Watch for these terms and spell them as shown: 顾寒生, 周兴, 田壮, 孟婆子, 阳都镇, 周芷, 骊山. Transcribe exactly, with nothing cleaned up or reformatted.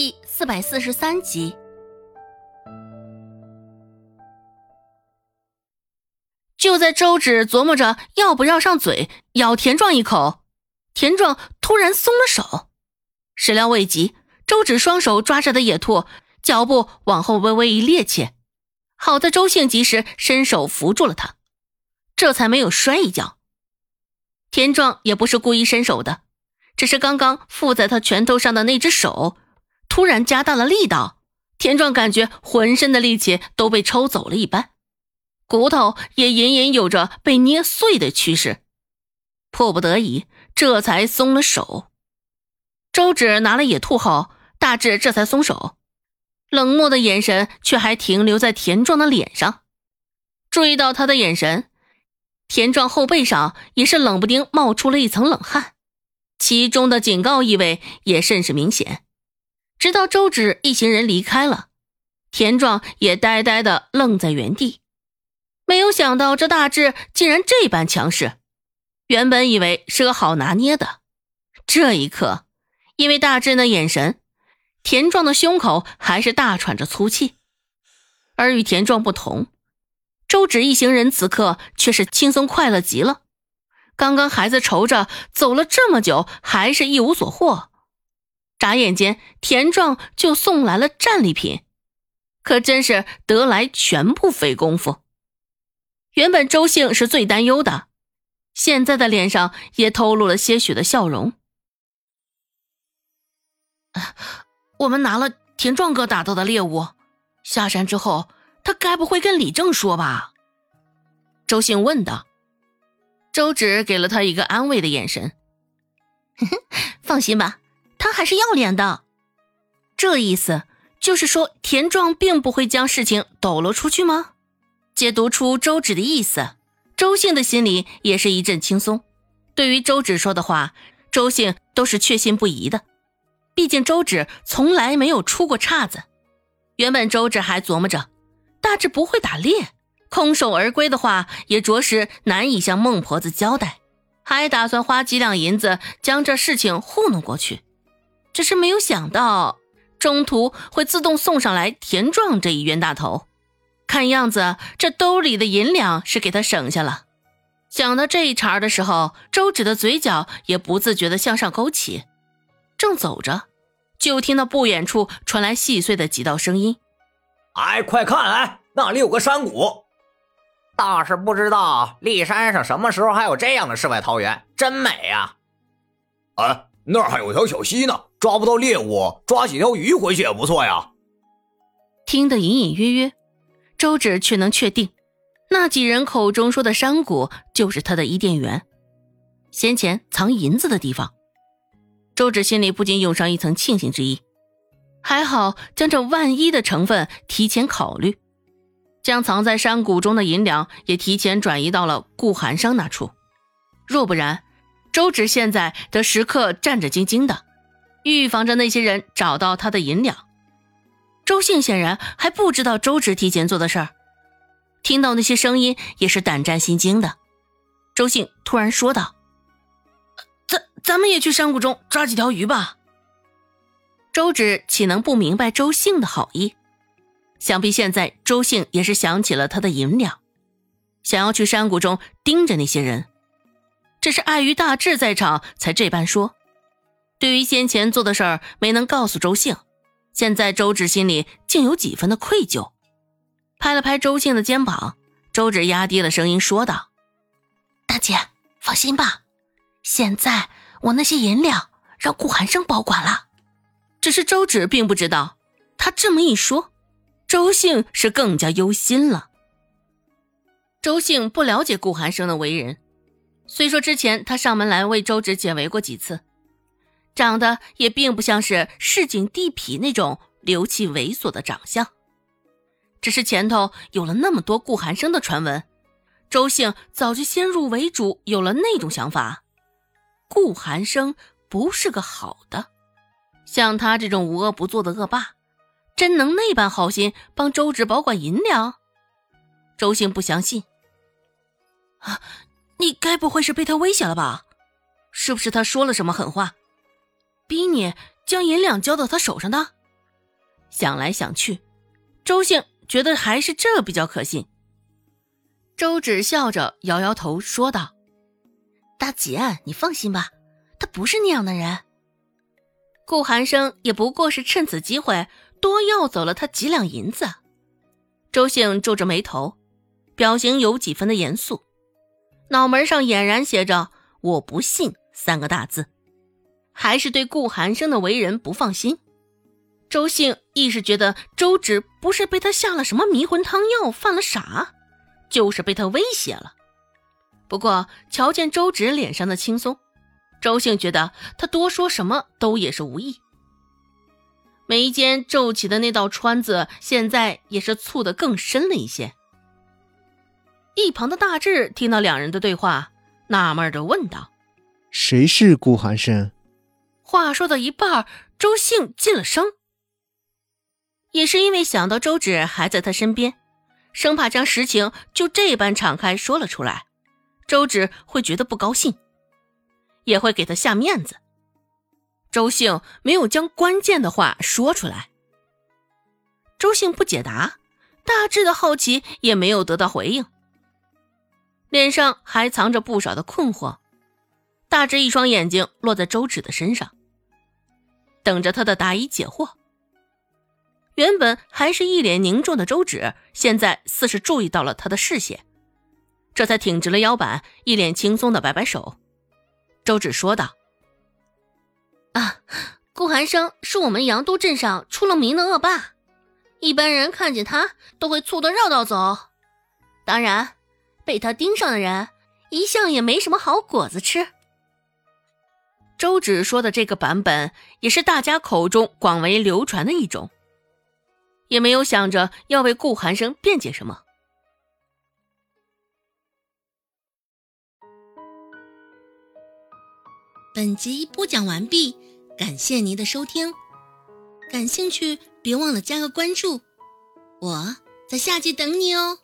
第四百四十三集。就在周芷琢磨着要不要上嘴咬田壮一口，田壮突然松了手。始料未及，周芷双手抓着的野兔，脚步往后微微一趔趄。好在周兴及时伸手扶住了他，这才没有摔一跤。田壮也不是故意伸手的，只是刚刚附在他拳头上的那只手突然加大了力道，田壮感觉浑身的力气都被抽走了一般，骨头也隐隐有着被捏碎的趋势，迫不得已这才松了手。周芷拿了野兔后，大致这才松手，冷漠的眼神却还停留在田壮的脸上。注意到他的眼神，田壮后背上也是冷不丁冒出了一层冷汗，其中的警告意味也甚是明显。直到周芷一行人离开了，田壮也呆呆地愣在原地，没有想到这大智竟然这般强势，原本以为是个好拿捏的，这一刻因为大智那眼神，田壮的胸口还是大喘着粗气。而与田壮不同，周芷一行人此刻却是轻松快乐极了，刚刚还在愁着走了这么久还是一无所获，眨眼间田壮就送来了战利品，可真是得来全不费工夫。原本周兴是最担忧的，现在的脸上也透露了些许的笑容。我们拿了田壮哥打到的猎物，下山之后他该不会跟李正说吧？周兴问道。周芷给了他一个安慰的眼神。放心吧，他还是要脸的。这意思就是说田壮并不会将事情抖露出去吗？解读出周芷的意思，周兴的心里也是一阵轻松，对于周芷说的话，周兴都是确信不疑的，毕竟周芷从来没有出过岔子。原本周芷还琢磨着大致不会打猎，空手而归的话也着实难以向孟婆子交代，还打算花几两银子将这事情糊弄过去，只是没有想到中途会自动送上来田壮这一冤大头，看样子这兜里的银两是给他省下了。想到这一茬的时候，周芷的嘴角也不自觉地向上勾起。正走着，就听到不远处传来细碎的几道声音。哎，快看，哎，那里有个山谷。倒是不知道骊山上什么时候还有这样的世外桃源，真美啊。哎，那儿还有条小溪呢，抓不到猎物，抓几条鱼回去也不错呀。听得隐隐约约，周芷却能确定那几人口中说的山谷就是他的伊甸园，先前藏银子的地方。周芷心里不禁涌上一层庆幸之意，还好将这万一的成分提前考虑，将藏在山谷中的银两也提前转移到了顾寒生那处，若不然周芷现在得时刻战战兢兢的预防着那些人找到他的银两。周兴显然还不知道周芷提前做的事儿，听到那些声音也是胆战心惊的。周兴突然说道：“咱咱们也去山谷中抓几条鱼吧。”周芷岂能不明白周兴的好意？想必现在周兴也是想起了他的银两，想要去山谷中盯着那些人，只是碍于大智在场才这般说。对于先前做的事儿没能告诉周兴，现在周芷心里竟有几分的愧疚，拍了拍周兴的肩膀，周芷压低了声音说道：“大姐，放心吧，现在我那些银两让顾寒生保管了。”只是周芷并不知道，他这么一说，周兴是更加忧心了。周兴不了解顾寒生的为人，虽说之前他上门来为周芷解围过几次，长得也并不像是市井地痞那种流气猥琐的长相，只是前头有了那么多顾寒生的传闻，周兴早就先入为主有了那种想法，顾寒生不是个好的，像他这种无恶不作的恶霸真能那般好心帮周芷保管银两？周兴不相信。啊，你该不会是被他威胁了吧？是不是他说了什么狠话逼你将银两交到他手上的？想来想去，周兴觉得还是这比较可信。周芷笑着摇摇头说道：“大姐，你放心吧，他不是那样的人。”顾寒生也不过是趁此机会多要走了他几两银子。周兴皱着眉头，表情有几分的严肃，脑门上俨然写着“我不信”三个大字，还是对顾寒生的为人不放心。周兴一时觉得周芷不是被他下了什么迷魂汤药犯了傻，就是被他威胁了。不过瞧见周芷脸上的轻松，周兴觉得他多说什么都也是无益。眉间皱起的那道川字现在也是蹙得更深了一些。一旁的大志听到两人的对话，纳闷地问道：“谁是顾寒生？”话说到一半，周兴进了声。也是因为想到周芷还在他身边，生怕将实情就这般敞开说了出来，周芷会觉得不高兴，也会给他下面子。周兴没有将关键的话说出来。周兴不解答，大致的好奇也没有得到回应，脸上还藏着不少的困惑。大致一双眼睛落在周芷的身上，等着他的答疑解惑。原本还是一脸凝重的周芷，现在似是注意到了他的视线，这才挺直了腰板，一脸轻松的摆摆手。周芷说道：“啊，顾寒生是我们阳都镇上出了名的恶霸，一般人看见他都会猝地绕道走。当然，被他盯上的人一向也没什么好果子吃。”周芷说的这个版本，也是大家口中广为流传的一种。也没有想着要为顾寒生辩解什么。本集播讲完毕，感谢您的收听，感兴趣别忘了加个关注，我在下集等你哦。